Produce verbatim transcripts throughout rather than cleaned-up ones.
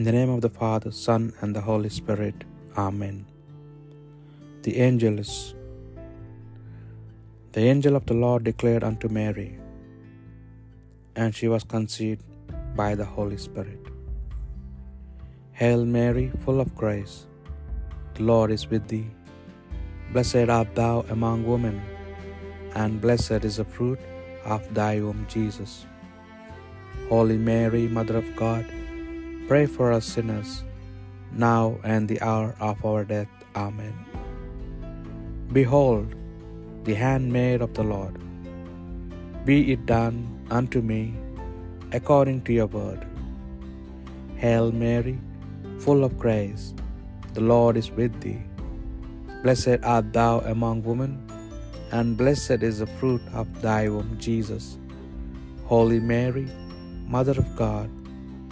In the name of the Father, Son, and the Holy Spirit. Amen. The Angels. The angel of the Lord declared unto Mary, and she was conceived by the Holy Spirit. Hail Mary, full of grace, the Lord is with thee. Blessed art thou among women, and blessed is the fruit of thy womb, Jesus. Holy Mary, Mother of God, pray for us sinners, now and the hour of our death. Amen. Behold, the handmaid of the Lord, be it done unto me according to your word. Hail Mary, full of grace, the Lord is with thee. Blessed art thou among women, and blessed is the fruit of thy womb, Jesus. Holy Mary, Mother of God,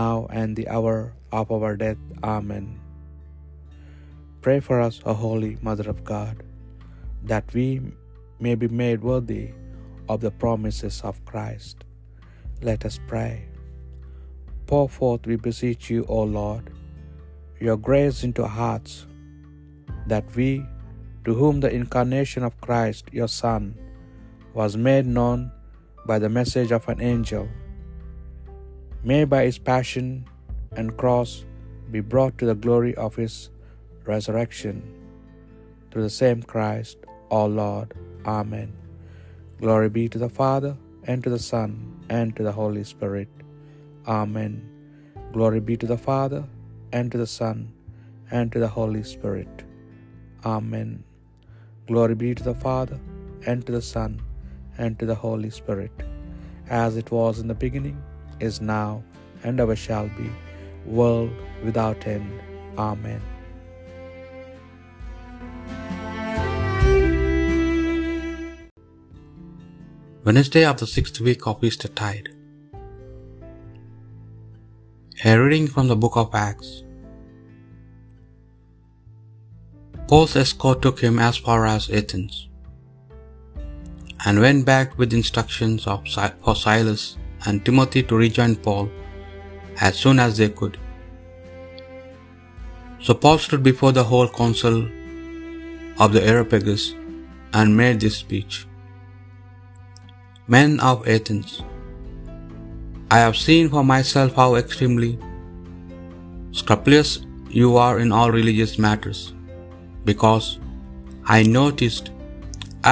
now and the hour of our death. Amen. Pray for us, O Holy Mother of God, that we may be made worthy of the promises of Christ. Let us pray. Pour forth, we beseech you, O Lord, your grace into our hearts, that we, to whom the incarnation of Christ, your Son, was made known by the message of an angel, may by his passion and cross be brought to the glory of his resurrection. Through the same Christ, our Lord. Amen. Glory be to the Father, and to the Son, and to the Holy Spirit. Amen. Glory be to the Father, and to the Son, and to the Holy Spirit. Amen. Glory be to the Father, and to the Son, and to the Holy Spirit. As it was in the beginning, is now, and ever shall be, world without end. Amen. Wednesday of the sixth week of Easter tide. A reading from the book of Acts. Paul's escort took him as far as Athens, and went back with instructions of, for Silas and Timothy to rejoin Paul as soon as they could. So Paul stood before the whole council of the Areopagus and made this speech. Men of Athens, I have seen for myself how extremely scrupulous you are in all religious matters, because I noticed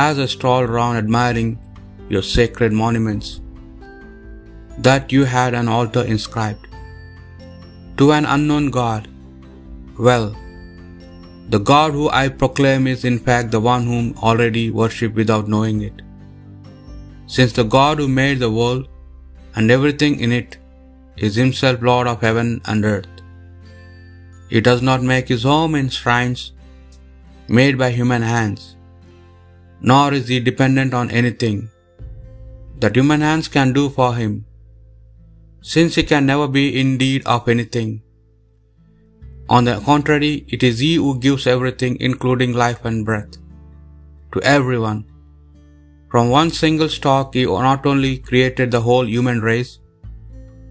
as I strolled around admiring your sacred monuments that you had an altar inscribed to an unknown God. Well, the God who I proclaim is in fact the one whom already worship without knowing it, since the God who made the world and everything in it is himself Lord of heaven and earth. He does not make his home in shrines made by human hands, nor is he dependent on anything that human hands can do for him, since he can never be in need of anything. On the contrary, it is he who gives everything, including life and breath, to everyone. From one single stalk, he not only created the whole human race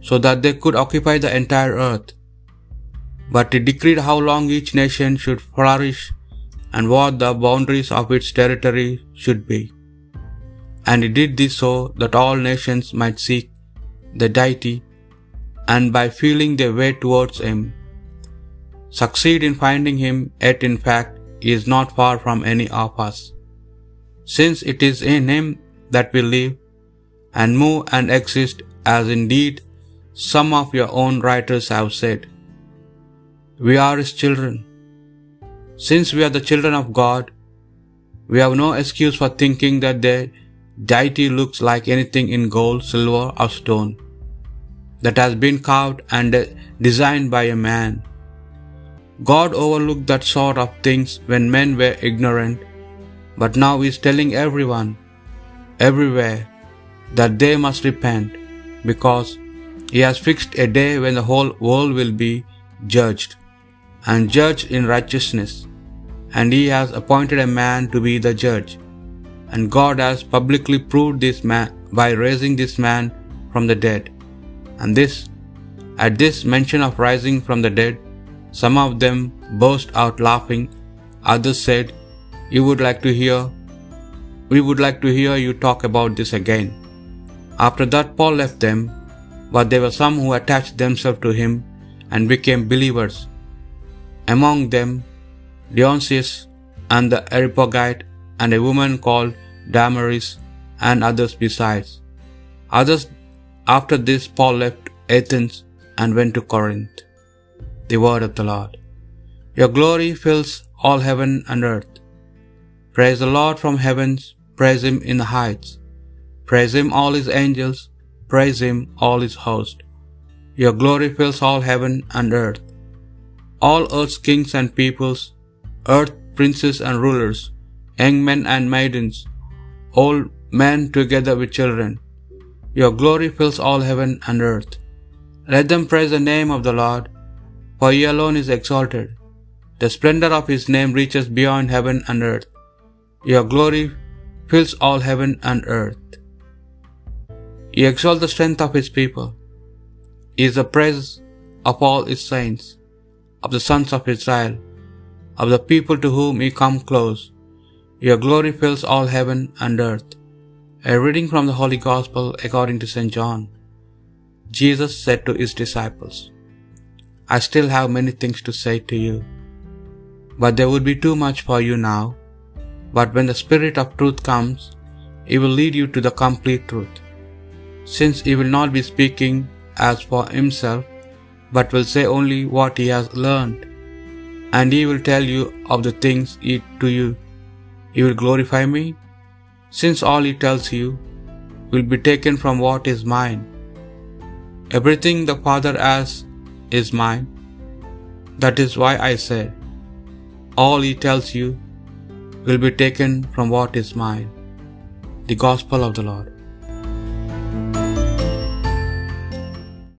so that they could occupy the entire earth, but he decreed how long each nation should flourish and what the boundaries of its territory should be. And he did this so that all nations might seek the deity, and by feeling their way towards him, succeed in finding him. Yet in fact, he is not far from any of us, since it is in him that we live and move and exist, as indeed some of your own writers have said. We are his children. Since we are the children of God, we have no excuse for thinking that their deity looks like anything in gold, silver, or stone that has been carved and designed by a man. God overlooked that sort of things when men were ignorant, but now he is telling everyone, everywhere, that they must repent, because he has fixed a day when the whole world will be judged, and judged in righteousness, and he has appointed a man to be the judge. And God has publicly proved this man by raising this man from the dead. And this, at this mention of rising from the dead, some of them burst out laughing, others said, You would like to hear, we would like to hear you talk about this again. After that Paul left them, but there were some who attached themselves to him and became believers. Among them, Dionysius and the Areopagite, and a woman called Damaris, and others besides. Others after this Paul left Athens and went to Corinth. The word of the Lord. Your glory fills all heaven and earth. Praise the Lord from heavens, praise him in the heights. Praise him all his angels, praise him all his host. Your glory fills all heaven and earth. All earth's kings and peoples, earth princes and rulers, young men and maidens, old men together with children. Your glory fills all heaven and earth. Let them praise the name of the Lord, for he alone is exalted. The splendor of his name reaches beyond heaven and earth. Your glory fills all heaven and earth. He exalts the strength of his people. He is the praise of all his saints, of the sons of Israel, of the people to whom he comes close. Your glory fills all heaven and earth. A reading from the Holy Gospel according to Saint John. Jesus said to his disciples, I still have many things to say to you, but there would be too much for you now. But when the Spirit of truth comes, he will lead you to the complete truth. Since he will not be speaking as for himself, but will say only what he has learned, and he will tell you of the things he to you. You will glorify me, since all he tells you will be taken from what is mine. Everything the Father has is mine. That is why I say, all he tells you will be taken from what is mine. The Gospel of the Lord.